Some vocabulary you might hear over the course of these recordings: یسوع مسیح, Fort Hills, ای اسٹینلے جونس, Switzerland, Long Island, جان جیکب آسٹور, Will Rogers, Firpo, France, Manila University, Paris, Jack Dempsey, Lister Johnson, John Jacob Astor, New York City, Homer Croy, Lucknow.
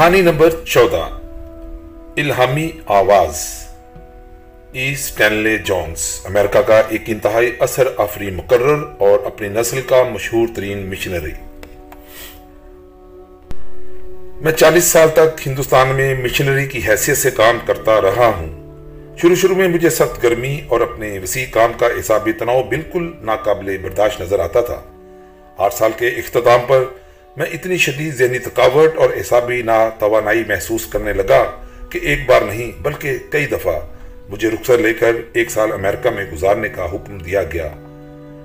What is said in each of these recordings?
کہانی نمبر 14 الہامی آواز ای اسٹینلے جونس امریکہ کا ایک انتہائی اثر آفرین مقرر اور اپنی نسل کا مشہور ترین مشنری۔ میں 40 سال تک ہندوستان میں مشنری کی حیثیت سے کام کرتا رہا ہوں۔ شروع میں مجھے سخت گرمی اور اپنے وسیع کام کا اعصابی تناؤ بالکل ناقابل برداشت نظر آتا تھا۔ 8 سال کے اختتام پر میں اتنی شدید ذہنی تھکاوٹ اور اعصابی ناتوانائی محسوس کرنے لگا کہ ایک بار نہیں بلکہ کئی دفعہ مجھے رخصت لے کر 1 سال امریکہ میں گزارنے کا حکم دیا گیا۔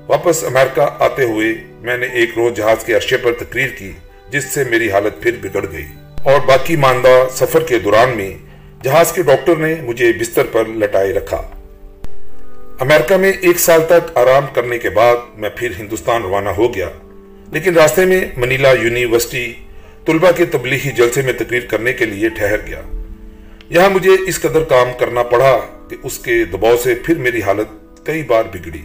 واپس امریکہ آتے ہوئے میں نے ایک روز جہاز کے عرشے پر تقریر کی، جس سے میری حالت پھر بگڑ گئی، اور باقی ماندہ سفر کے دوران میں جہاز کے ڈاکٹر نے مجھے بستر پر لٹائے رکھا۔ امریکہ میں 1 سال تک آرام کرنے کے بعد میں پھر ہندوستان روانہ ہو گیا، لیکن راستے میں منیلا یونیورسٹی طلبہ کے تبلیغی جلسے میں تقریر کرنے کے لیے ٹھہر گیا۔ یہاں مجھے اس قدر کام کرنا پڑا کہ اس کے دباؤ سے پھر میری حالت کئی بار بگڑی۔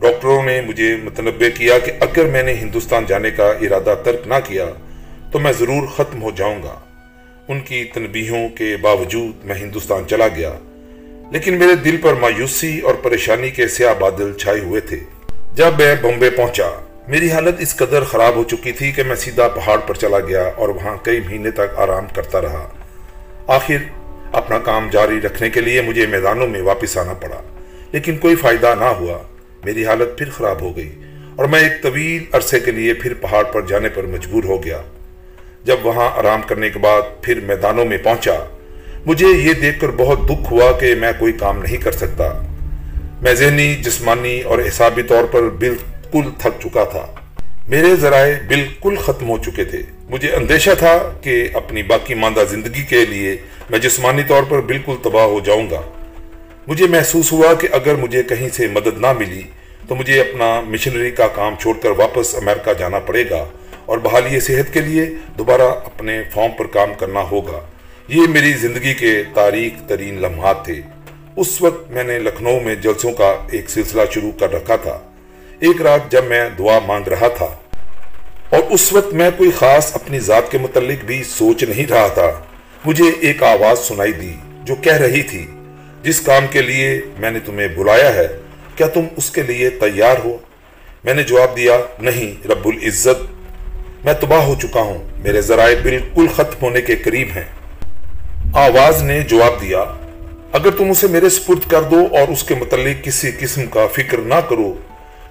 ڈاکٹروں نے مجھے متنبہ کیا کہ اگر میں نے ہندوستان جانے کا ارادہ ترک نہ کیا تو میں ضرور ختم ہو جاؤں گا۔ ان کی تنبیہوں کے باوجود میں ہندوستان چلا گیا، لیکن میرے دل پر مایوسی اور پریشانی کے سیاہ بادل چھائے ہوئے تھے۔ جب میں بمبے پہنچا، میری حالت اس قدر خراب ہو چکی تھی کہ میں سیدھا پہاڑ پر چلا گیا اور وہاں کئی مہینے تک آرام کرتا رہا۔ آخر اپنا کام جاری رکھنے کے لیے مجھے میدانوں میں واپس آنا پڑا، لیکن کوئی فائدہ نہ ہوا۔ میری حالت پھر خراب ہو گئی اور میں ایک طویل عرصے کے لیے پھر پہاڑ پر جانے پر مجبور ہو گیا۔ جب وہاں آرام کرنے کے بعد پھر میدانوں میں پہنچا، مجھے یہ دیکھ کر بہت دکھ ہوا کہ میں کوئی کام نہیں کر سکتا۔ میں ذہنی، جسمانی اور اعصابی طور پر بالکل تھک چکا تھا۔ میرے ذرائع بالکل ختم ہو چکے تھے۔ مجھے اندیشہ تھا کہ اپنی باقی ماندہ زندگی کے لیے میں جسمانی طور پر بالکل تباہ ہو جاؤں گا۔ مجھے محسوس ہوا کہ اگر مجھے کہیں سے مدد نہ ملی تو مجھے اپنا مشنری کا کام چھوڑ کر واپس امریکہ جانا پڑے گا اور بحالی صحت کے لیے دوبارہ اپنے فارم پر کام کرنا ہوگا۔ یہ میری زندگی کے تاریک ترین لمحات تھے۔ اس وقت میں نے لکھنؤ میں جلسوں کا ایک سلسلہ شروع کر رکھا تھا۔ ایک رات جب میں دعا مانگ رہا تھا، اور اس وقت میں کوئی خاص اپنی ذات کے متعلق بھی سوچ نہیں رہا تھا، مجھے ایک آواز سنائی دی جو کہہ رہی تھی، جس کام کے لیے میں نے تمہیں بلایا ہے، کیا تم اس کے لیے تیار ہو؟ میں نے جواب دیا، نہیں رب العزت، میں تباہ ہو چکا ہوں، میرے ذرائع بالکل ختم ہونے کے قریب ہیں۔ آواز نے جواب دیا، اگر تم اسے میرے سپرد کر دو اور اس کے متعلق کسی قسم کا فکر نہ کرو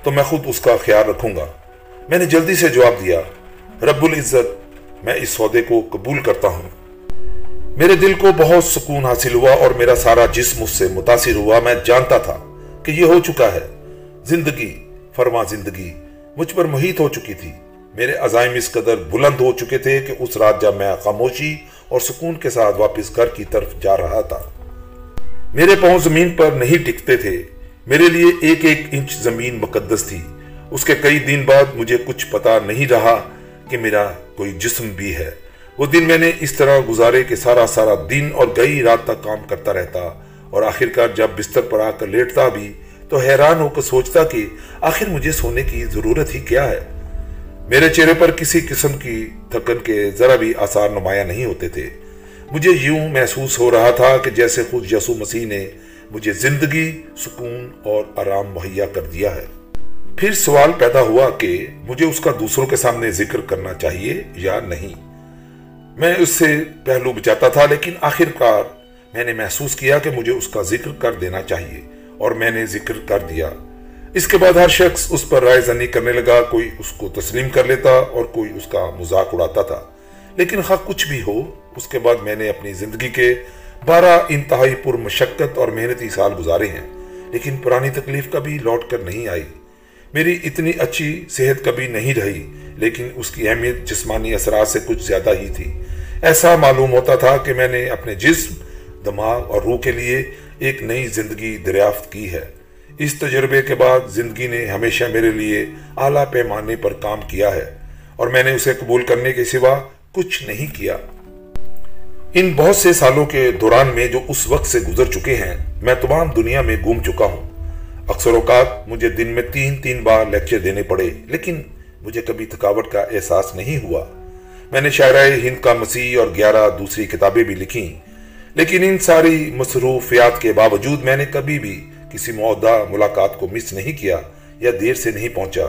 تو میں خود اس کا خیال رکھوں گا۔ میں نے جلدی سے جواب دیا، رب العزت، میں اس سودے کو قبول کرتا ہوں۔ میرے دل کو بہت سکون حاصل ہوا اور میرا سارا جسم اس سے متاثر ہوا۔ میں جانتا تھا کہ یہ ہو چکا ہے، زندگی، فرما زندگی، مجھ پر محیط ہو چکی تھی۔ میرے عزائم اس قدر بلند ہو چکے تھے کہ اس رات جب میں خاموشی اور سکون کے ساتھ واپس گھر کی طرف جا رہا تھا، میرے پاؤں زمین پر نہیں ٹکتے تھے۔ میرے لیے ایک ایک انچ زمین مقدس تھی۔ اس کے کئی دن بعد مجھے کچھ پتہ نہیں رہا کہ میرا کوئی جسم بھی ہے۔ وہ دن میں نے اس طرح گزارے کہ سارا دن اور گئی رات تک کام کرتا رہتا، اور آخر کار جب بستر پر آ کر لیٹتا بھی تو حیران ہو کر سوچتا کہ آخر مجھے سونے کی ضرورت ہی کیا ہے۔ میرے چہرے پر کسی قسم کی تھکن کے ذرا بھی آثار نمایاں نہیں ہوتے تھے۔ مجھے یوں محسوس ہو رہا تھا کہ جیسے خود یسوع مسیح نے مجھے زندگی، سکون اور آرام مہیا کر دیا ہے۔ پھر سوال پیدا ہوا کہ مجھے اس کا دوسروں کے سامنے ذکر کرنا چاہیے یا نہیں۔ میں اس سے پہلو بچاتا تھا، لیکن آخر کار میں نے محسوس کیا کہ مجھے اس کا ذکر کر دینا چاہیے، اور میں نے ذکر کر دیا۔ اس کے بعد ہر شخص اس پر رائے زنی کرنے لگا، کوئی اس کو تسلیم کر لیتا اور کوئی اس کا مذاق اڑاتا تھا۔ لیکن خواہ کچھ بھی ہو، اس کے بعد میں نے اپنی زندگی کے 12 انتہائی پرمشقت اور محنتی سال گزارے ہیں، لیکن پرانی تکلیف کبھی لوٹ کر نہیں آئی۔ میری اتنی اچھی صحت کبھی نہیں رہی، لیکن اس کی اہمیت جسمانی اثرات سے کچھ زیادہ ہی تھی۔ ایسا معلوم ہوتا تھا کہ میں نے اپنے جسم، دماغ اور روح کے لیے ایک نئی زندگی دریافت کی ہے۔ اس تجربے کے بعد زندگی نے ہمیشہ میرے لیے اعلیٰ پیمانے پر کام کیا ہے، اور میں نے اسے قبول کرنے کے سوا کچھ نہیں کیا۔ ان بہت سے سالوں کے دوران میں جو اس وقت سے گزر چکے ہیں، میں تمام دنیا میں گھوم چکا ہوں۔ اکثر اوقات مجھے دن میں 3 بار لیکچر دینے پڑے، لیکن مجھے کبھی تھکاوٹ کا احساس نہیں ہوا۔ میں نے شاعرہ ہند کا مسیح اور 11 دوسری کتابیں بھی لکھیں، لیکن ان ساری مصروفیات کے باوجود میں نے کبھی بھی کسی معاہدہ ملاقات کو مس نہیں کیا یا دیر سے نہیں پہنچا۔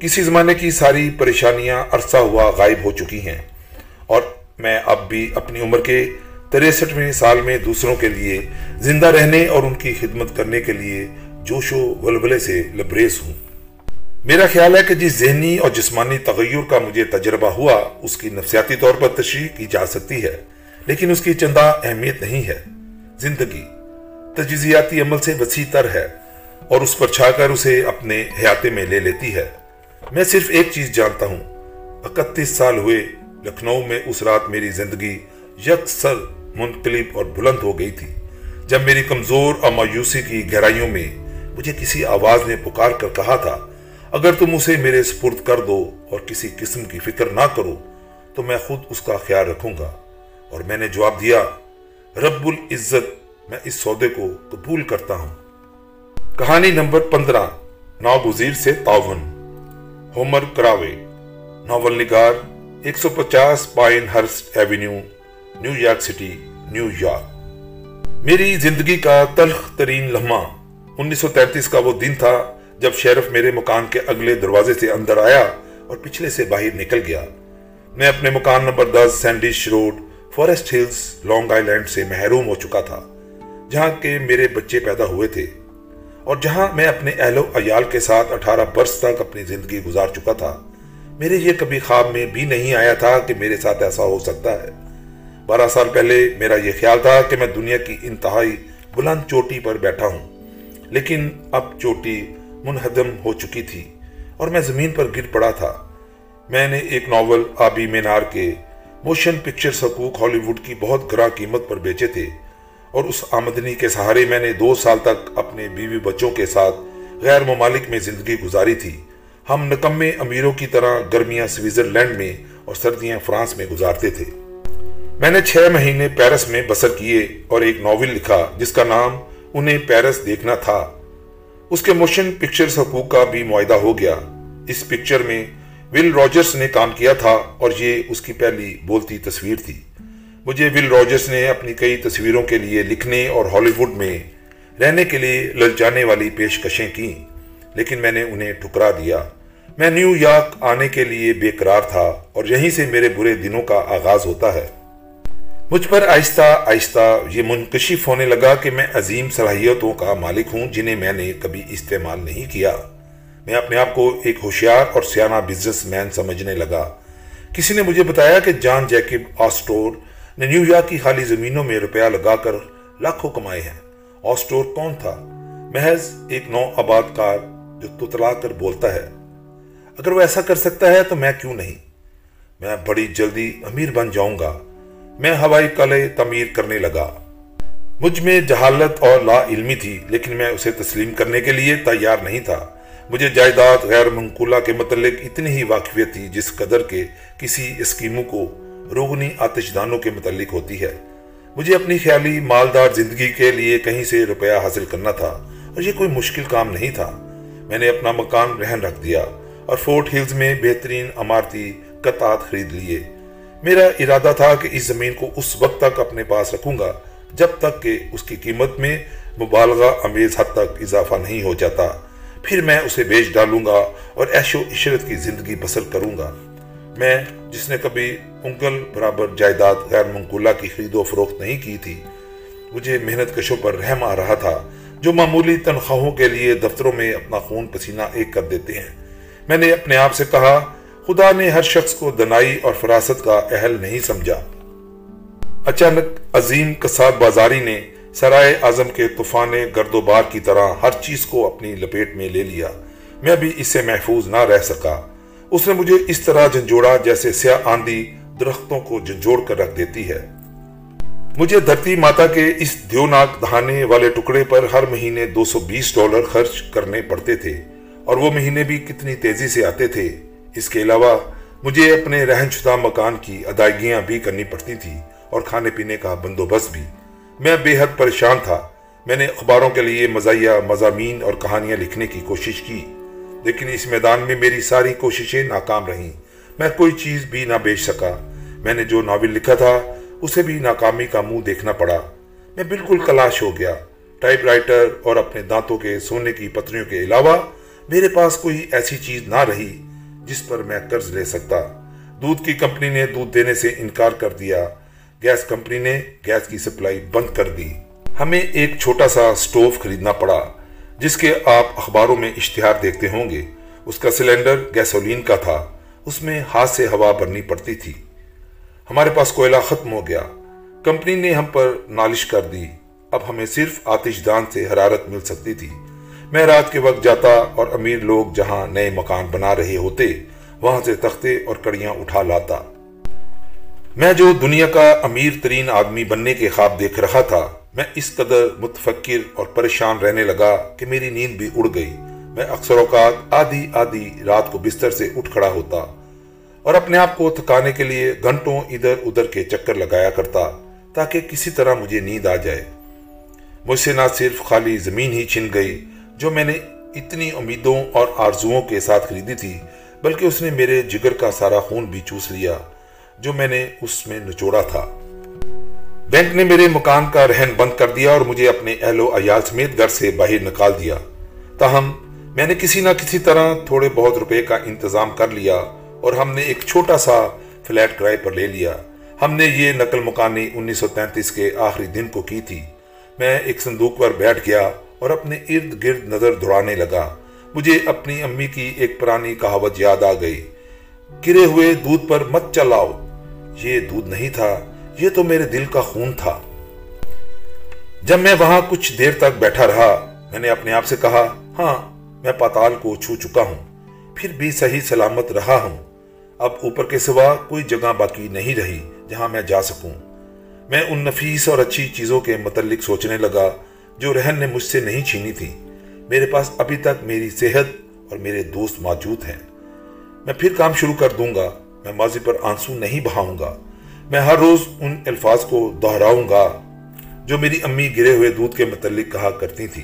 کسی زمانے کی ساری پریشانیاں عرصہ ہوا غائب ہو چکی ہیں، اور میں اب بھی اپنی عمر کے 63ویں سال میں دوسروں کے لیے زندہ رہنے اور ان کی خدمت کرنے کے لیے جوش و ولولے سے لبریز ہوں۔ میرا خیال ہے کہ جس ذہنی اور جسمانی تغیر کا مجھے تجربہ ہوا اس کی نفسیاتی طور پر تشریح کی جا سکتی ہے، لیکن اس کی چندہ اہمیت نہیں ہے۔ زندگی تجزیاتی عمل سے وسیع تر ہے اور اس پر چھا کر اسے اپنے حیاتے میں لے لیتی ہے۔ میں صرف ایک چیز جانتا ہوں، 31 سال ہوئے لکھنؤ میں اس رات میری زندگی یکسر منقلب اور بلند ہو گئی تھی، جب میری کمزور اور مایوسی کی گہرائیوں میں مجھے کسی آواز نے پکار کر کہا تھا، اگر تم اسے میرے سپرد کر دو اور کسی قسم کی فکر نہ کرو تو میں خود اس کا خیال رکھوں گا، اور میں نے جواب دیا، رب العزت، میں اس سودے کو قبول کرتا ہوں۔ کہانی نمبر 15، ناگزیر سے تعاون، ہومر کراوے، ناول نگار، 150 Pinehurst Avenue, New York City, New York. میری زندگی کا تلخ ترین لمحہ 1933 کا وہ دن تھا جب شیرف میرے مکان کے اگلے دروازے سے اندر آیا اور پچھلے سے باہر نکل گیا۔ میں اپنے مکان نمبر 10 سینڈش Road, Forest Hills, Long Island سے محروم ہو چکا تھا، جہاں کے میرے بچے پیدا ہوئے تھے اور جہاں میں اپنے اہل و عیال کے ساتھ 18 برس تک اپنی زندگی گزار چکا تھا۔ میرے یہ کبھی خواب میں بھی نہیں آیا تھا کہ میرے ساتھ ایسا ہو سکتا ہے۔ 12 سال پہلے میرا یہ خیال تھا کہ میں دنیا کی انتہائی بلند چوٹی پر بیٹھا ہوں، لیکن اب چوٹی منہدم ہو چکی تھی اور میں زمین پر گر پڑا تھا۔ میں نے ایک ناول آبی مینار کے موشن پکچرز حقوق ہالی ووڈ کی بہت گراں قیمت پر بیچے تھے، اور اس آمدنی کے سہارے میں نے 2 سال تک اپنے بیوی بچوں کے ساتھ غیر ممالک میں زندگی گزاری تھی۔ ہم نکمے امیروں کی طرح گرمیاں سوئٹزرلینڈ میں اور سردیاں فرانس میں گزارتے تھے۔ میں نے 6 مہینے پیرس میں بسر کیے اور ایک ناول لکھا جس کا نام انہیں پیرس دیکھنا تھا۔ اس کے موشن پکچرز حقوق کا بھی معاہدہ ہو گیا۔ اس پکچر میں ول راجرز نے کام کیا تھا اور یہ اس کی پہلی بولتی تصویر تھی۔ مجھے ول راجرز نے اپنی کئی تصویروں کے لیے لکھنے اور ہالی ووڈ میں رہنے کے لیے للچانے والی پیشکشیں کیں، لیکن میں نے انہیں ٹھکرا دیا۔ میں نیو یارک آنے کے لیے بے قرار تھا اور یہیں سے میرے برے دنوں کا آغاز ہوتا ہے۔ مجھ پر آہستہ آہستہ یہ منکشف ہونے لگا کہ میں عظیم صلاحیتوں کا مالک ہوں جنہیں میں نے کبھی استعمال نہیں کیا۔ میں اپنے آپ کو ایک ہوشیار اور سیانہ بزنس مین سمجھنے لگا۔ کسی نے مجھے بتایا کہ جان جیکب آسٹور نے نیو یارک کی خالی زمینوں میں روپیہ لگا کر لاکھوں کمائے ہیں۔ آسٹور کون تھا؟ محض ایک نو آباد کار جو تتلا کر بولتا ہے۔ اگر وہ ایسا کر سکتا ہے تو میں کیوں نہیں؟ میں بڑی جلدی امیر بن جاؤں گا۔ میں ہوائی قلعے تعمیر کرنے لگا۔ مجھ میں جہالت اور لا علمی تھی، لیکن میں اسے تسلیم کرنے کے لیے تیار نہیں تھا۔ مجھے جائیداد غیر منقولہ کے متعلق اتنی ہی واقفیت تھی جس قدر کے کسی اسکیموں کو روغنی آتش دانوں کے متعلق ہوتی ہے۔ مجھے اپنی خیالی مالدار زندگی کے لیے کہیں سے روپیہ حاصل کرنا تھا اور یہ کوئی مشکل کام نہیں تھا۔ میں نے اپنا مکان رہن رکھ دیا اور فورٹ ہلز میں بہترین عمارتی قطعات خرید لیے۔ میرا ارادہ تھا کہ اس زمین کو اس وقت تک اپنے پاس رکھوں گا جب تک کہ اس کی قیمت میں مبالغہ امیز حد تک اضافہ نہیں ہو جاتا، پھر میں اسے بیچ ڈالوں گا اور عیش و عشرت کی زندگی بسر کروں گا۔ میں، جس نے کبھی انگل برابر جائیداد غیر منقولہ کی خرید و فروخت نہیں کی تھی، مجھے محنت کشوں پر رحم آ رہا تھا جو معمولی تنخواہوں کے لیے دفتروں میں اپنا خون پسینہ ایک کر دیتے ہیں۔ میں نے اپنے آپ سے کہا، خدا نے ہر شخص کو دنائی اور فراست کا اہل نہیں سمجھا۔ اچانک عظیم قصاب بازاری نے سرائے اعظم کے طوفان گرد و بار کی طرح ہر چیز کو اپنی لپیٹ میں لے لیا۔ میں بھی اس سے محفوظ نہ رہ سکا۔ اس نے مجھے اس طرح جھنجھوڑا جیسے سیاہ آندھی درختوں کو جھنجھوڑ کر رکھ دیتی ہے۔ مجھے دھرتی ماتا کے اس دیوناک دہانے والے ٹکڑے پر ہر مہینے $220 خرچ کرنے پڑتے تھے، اور وہ مہینے بھی کتنی تیزی سے آتے تھے۔ اس کے علاوہ مجھے اپنے رہن شدہ مکان کی ادائیگیاں بھی کرنی پڑتی تھیں اور کھانے پینے کا بندوبست بھی۔ میں بے حد پریشان تھا۔ میں نے اخباروں کے لیے مزاحیہ مضامین اور کہانیاں لکھنے کی کوشش کی، لیکن اس میدان میں میری ساری کوششیں ناکام رہیں۔ میں کوئی چیز بھی نہ بیچ سکا. میں نے جو ناول لکھا تھا اسے بھی ناکامی کا منہ دیکھنا پڑا. میں بالکل کلاش ہو گیا. ٹائپ رائٹر اور اپنے دانتوں کے سونے کی پتریوں کے علاوہ میرے پاس کوئی ایسی چیز نہ رہی جس پر میں قرض لے سکتا. دودھ کی کمپنی نے دودھ دینے سے انکار کر دیا. گیس کمپنی نے گیس کی سپلائی بند کر دی. ہمیں ایک چھوٹا سا سٹوو خریدنا پڑا جس کے آپ اخباروں میں اشتہار دیکھتے ہوں گے. اس کا سلینڈر گیسولین کا تھا. اس میں ہاتھ سے ہوا بھرنی پڑتی تھی. ہمارے پاس کوئلہ ختم ہو گیا. کمپنی نے ہم پر نالش کر دی. اب ہمیں صرف آتش دان سے حرارت مل سکتی تھی. میں رات کے وقت جاتا اور امیر لوگ جہاں نئے مکان بنا رہے ہوتے وہاں سے تختے اور کڑیاں اٹھا لاتا. میں جو دنیا کا امیر ترین آدمی بننے کے خواب دیکھ رہا تھا میں اس قدر متفکر اور پریشان رہنے لگا کہ میری نیند بھی اڑ گئی. میں اکثر اوقات آدھی رات کو بستر سے اٹھ کھڑا ہوتا اور اپنے آپ کو تھکانے کے لیے گھنٹوں ادھر ادھر کے چکر لگایا کرتا تاکہ کسی طرح مجھے نیند آ جائے. مجھ سے نہ صرف خالی زمین ہی چھن گئی جو میں نے اتنی امیدوں اور آرزوؤں کے ساتھ خریدی تھی بلکہ اس نے میرے جگر کا سارا خون بھی چوس لیا جو میں نے اس میں نچوڑا تھا. بینک نے میرے مکان کا رہن بند کر دیا اور مجھے اپنے اہل و عیال سمیت گھر سے باہر نکال دیا. تاہم میں نے کسی نہ کسی طرح تھوڑے بہت روپے کا انتظام کر لیا اور ہم نے ایک چھوٹا سا فلیٹ کرائے پر لے لیا. ہم نے یہ نقل مکانی 1933 کے آخری دن کو کی تھی. میں ایک صندوق پر بیٹھ گیا اور اپنے ارد گرد نظر دوڑانے لگا. مجھے اپنی امی کی ایک پرانی کہاوت یاد آ گئی، گرے ہوئے دودھ پر مت چلاؤ. یہ دودھ نہیں تھا، یہ تو میرے دل کا خون تھا. جب میں وہاں کچھ دیر تک بیٹھا رہا میں نے اپنے آپ سے کہا، ہاں میں پاتال کو چھو چکا ہوں، پھر بھی صحیح سلامت رہا ہوں. اب اوپر کے سوا کوئی جگہ باقی نہیں رہی جہاں میں جا سکوں. میں ان نفیس اور اچھی چیزوں کے متعلق سوچنے لگا جو رہن نے مجھ سے نہیں چھینی تھی. میرے پاس ابھی تک میری صحت اور میرے دوست موجود ہیں. میں پھر کام شروع کر دوں گا. میں ماضی پر آنسو نہیں بہاؤں گا. میں ہر روز ان الفاظ کو دہراؤں گا جو میری امی گرے ہوئے دودھ کے متعلق کہا کرتی تھی.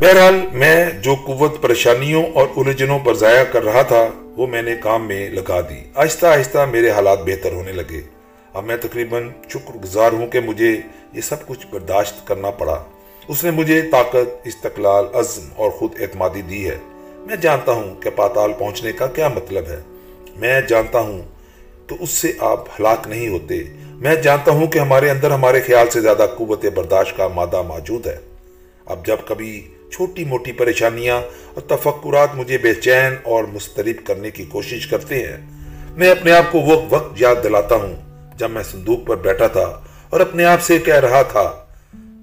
بہرحال میں جو قوت پریشانیوں اور الجھنوں پر ضائع کر رہا تھا وہ میں نے کام میں لگا دی. آہستہ آہستہ میرے حالات بہتر ہونے لگے. اب میں تقریباً شکر گزار ہوں کہ مجھے یہ سب کچھ برداشت کرنا پڑا. اس نے مجھے طاقت، استقلال، عزم اور خود اعتمادی دی ہے. میں جانتا ہوں کہ پاتال پہنچنے کا کیا مطلب ہے. میں جانتا ہوں تو اس سے آپ ہلاک نہیں ہوتے. میں جانتا ہوں کہ ہمارے اندر ہمارے خیال سے زیادہ قوت برداشت کا مادہ موجود ہے. اب جب کبھی چھوٹی موٹی پریشانیاں اور تفکرات مجھے بے چین اور مسترب کرنے کی کوشش کرتے ہیں میں اپنے آپ کو وہ وقت یاد دلاتا ہوں جب میں صندوق پر بیٹھا تھا اور اپنے آپ سے کہہ رہا تھا،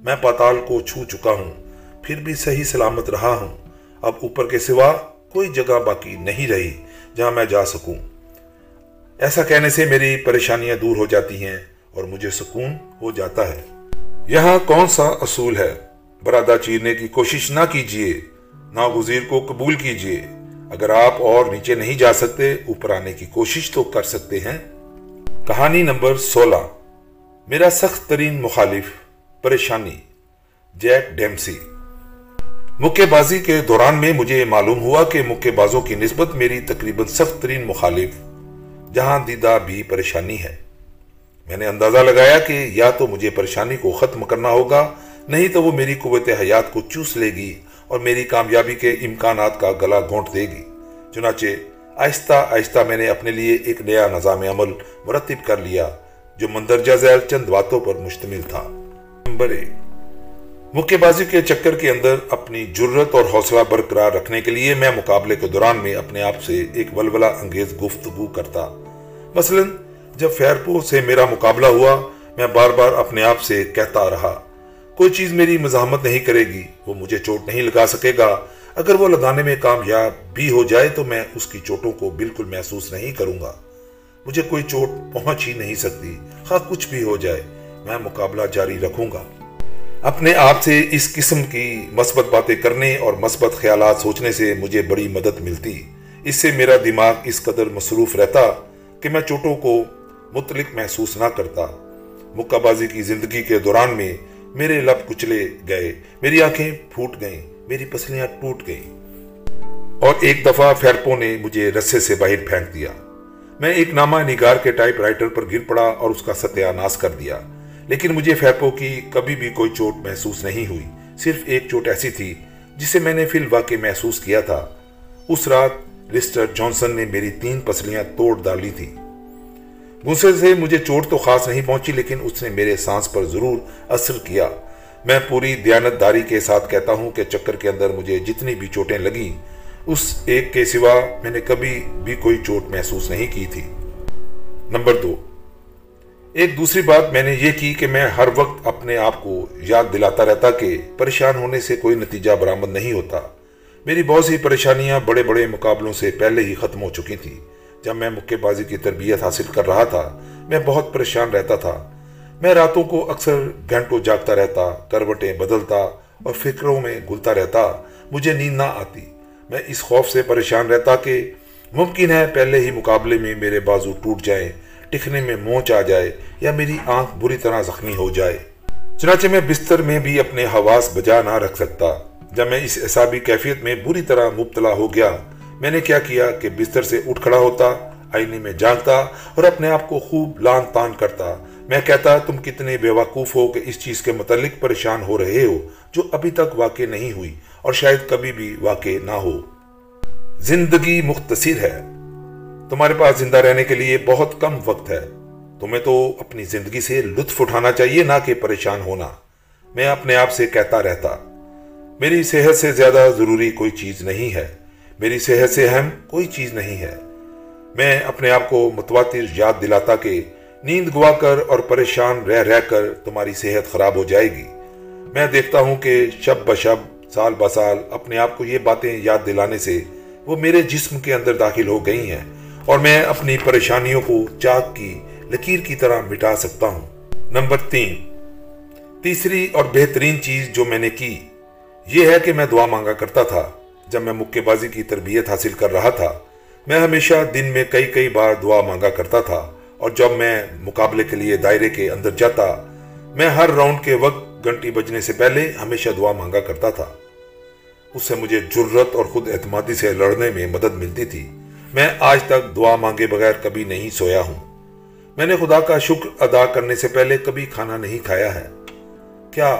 میں پاتال کو چھو چکا ہوں، پھر بھی صحیح سلامت رہا ہوں. اب اوپر کے سوا کوئی جگہ باقی نہیں رہی جہاں میں جا سکوں. ایسا کہنے سے میری پریشانیاں دور ہو جاتی ہیں اور مجھے سکون ہو جاتا ہے. یہاں کون سا اصول ہے؟ برادہ چیرنے کی کوشش نہ کیجیے، ناگزیر کو قبول کیجیے. اگر آپ اور نیچے نہیں جا سکتے اوپر آنے کی کوشش تو کر سکتے ہیں. کہانی نمبر 16. میرا سخت ترین مخالف، پریشانی، جیک ڈیمسی. مکے بازی کے دوران میں مجھے معلوم ہوا کہ مکے بازوں کی نسبت میری تقریباً سخت ترین مخالف جہاں دیدہ بھی پریشانی ہے. میں نے اندازہ لگایا کہ یا تو مجھے پریشانی کو ختم کرنا ہوگا نہیں تو وہ میری قوت حیات کو چوس لے گی اور میری کامیابی کے امکانات کا گلا گھونٹ دے گی. چنانچہ آہستہ آہستہ میں نے اپنے لیے ایک نیا نظام عمل مرتب کر لیا جو مندرجہ ذیل چند باتوں پر مشتمل تھا. نمبر 1، مکے بازی کے چکر کے اندر اپنی جرت اور حوصلہ برقرار رکھنے کے لیے میں مقابلے کے دوران میں اپنے آپ سے ایک ولولہ انگیز گفتگو کرتا. مثلا جب فیرپو سے میرا مقابلہ ہوا میں بار بار اپنے آپ سے کہتا رہا، کوئی چیز میری مزاحمت نہیں کرے گی، وہ مجھے چوٹ نہیں لگا سکے گا. اگر وہ لگانے میں کامیاب بھی ہو جائے تو میں اس کی چوٹوں کو بالکل محسوس نہیں کروں گا. مجھے کوئی چوٹ پہنچ ہی نہیں سکتی، خواہ کچھ بھی ہو جائے. میں مقابلہ جاری رکھوں گا. اپنے آپ سے اس قسم کی مثبت باتیں کرنے اور مثبت خیالات سوچنے سے مجھے بڑی مدد ملتی. اس سے میرا دماغ اس قدر مصروف رہتا کہ میں چوٹوں کو مطلق محسوس نہ کرتا. مکہ بازی کی زندگی کے دوران میں میرے لب کچلے گئے، میری آنکھیں پھوٹ گئیں، میری پسلیاں ٹوٹ گئیں اور ایک دفعہ فیرپو نے مجھے رسے سے باہر پھینک دیا. میں ایک نامہ نگار کے ٹائپ رائٹر پر گر پڑا اور اس کا ستیہ ناس کر دیا، لیکن مجھے فیرپو کی کبھی بھی کوئی چوٹ محسوس نہیں ہوئی، صرف ایک چوٹ ایسی تھی جسے میں نے فی الواقع محسوس کیا تھا۔ اس رات لسٹر جانسن نے میری 3 پسلیاں توڑ ڈالی تھیں۔ غصے سے مجھے چوٹ تو خاص نہیں پہنچی، لیکن اس نے میرے سانس پر ضرور اثر کیا۔ میں پوری دیانت داری کے ساتھ کہتا ہوں کہ چکر کے اندر مجھے جتنی بھی چوٹیں لگیں، اس ایک کے سوا میں نے کبھی بھی کوئی چوٹ محسوس نہیں کی تھی۔ نمبر 2، ایک دوسری بات میں نے یہ کی کہ میں ہر وقت اپنے آپ کو یاد دلاتا رہتا کہ پریشان ہونے سے کوئی نتیجہ برآمد نہیں ہوتا۔ میری بہت سی پریشانیاں بڑے بڑے مقابلوں سے پہلے ہی ختم ہو چکی تھیں۔ جب میں مکے بازی کی تربیت حاصل کر رہا تھا، میں بہت پریشان رہتا تھا۔ میں راتوں کو اکثر گھنٹوں جاگتا رہتا، کروٹیں بدلتا اور فکروں میں گھلتا رہتا۔ مجھے نیند نہ آتی۔ میں اس خوف سے پریشان رہتا کہ ممکن ہے پہلے ہی مقابلے میں میرے بازو ٹوٹ جائیں، ٹکنے میں مونچ آ جائے یا میری آنکھ بری طرح زخمی ہو جائے۔ چنانچہ میں بستر میں بھی اپنے حواس بجا نہ رکھ سکتا۔ جب میں اس اعصابی کیفیت میں بری طرح مبتلا ہو گیا، میں نے کیا کیا کہ بستر سے اٹھ کھڑا ہوتا، آئینے میں جھانکتا اور اپنے آپ کو خوب لان تان کرتا۔ میں کہتا، تم کتنے بے وقوف ہو کہ اس چیز کے متعلق پریشان ہو رہے ہو جو ابھی تک واقع نہیں ہوئی اور شاید کبھی بھی واقع نہ ہو۔ زندگی مختصر ہے، تمہارے پاس زندہ رہنے کے لیے بہت کم وقت ہے، تمہیں تو اپنی زندگی سے لطف اٹھانا چاہیے، نہ کہ پریشان ہونا، میں اپنے آپ سے کہتا رہتا۔ میری صحت سے زیادہ ضروری کوئی چیز نہیں ہے، میری صحت سے اہم کوئی چیز نہیں ہے۔ میں اپنے آپ کو متواتر یاد دلاتا کہ نیند گوا کر اور پریشان رہ رہ کر تمہاری صحت خراب ہو جائے گی۔ میں دیکھتا ہوں کہ شب بشب، سال بسال اپنے آپ کو یہ باتیں یاد دلانے سے وہ میرے جسم کے اندر داخل ہو گئی ہیں اور میں اپنی پریشانیوں کو چاک کی لکیر کی طرح مٹا سکتا ہوں۔ نمبر 3، تیسری اور بہترین چیز جو میں نے کی یہ ہے کہ میں دعا مانگا کرتا تھا۔ جب میں مکے بازی کی تربیت حاصل کر رہا تھا، میں ہمیشہ دن میں کئی بار دعا مانگا کرتا تھا، اور جب میں مقابلے کے لیے دائرے کے اندر جاتا، میں ہر راؤنڈ کے وقت گھنٹی بجنے سے پہلے ہمیشہ دعا مانگا کرتا تھا۔ اس سے مجھے جرت اور خود اعتمادی سے لڑنے میں مدد ملتی تھی۔ میں آج تک دعا مانگے بغیر کبھی نہیں سویا ہوں۔ میں نے خدا کا شکر ادا کرنے سے پہلے کبھی کھانا نہیں کھایا ہے۔ کیا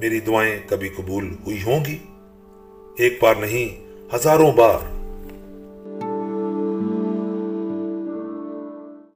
میری دعائیں کبھی قبول ہوئی ہوں گی؟ ایک بار نہیں، ہزاروں بار۔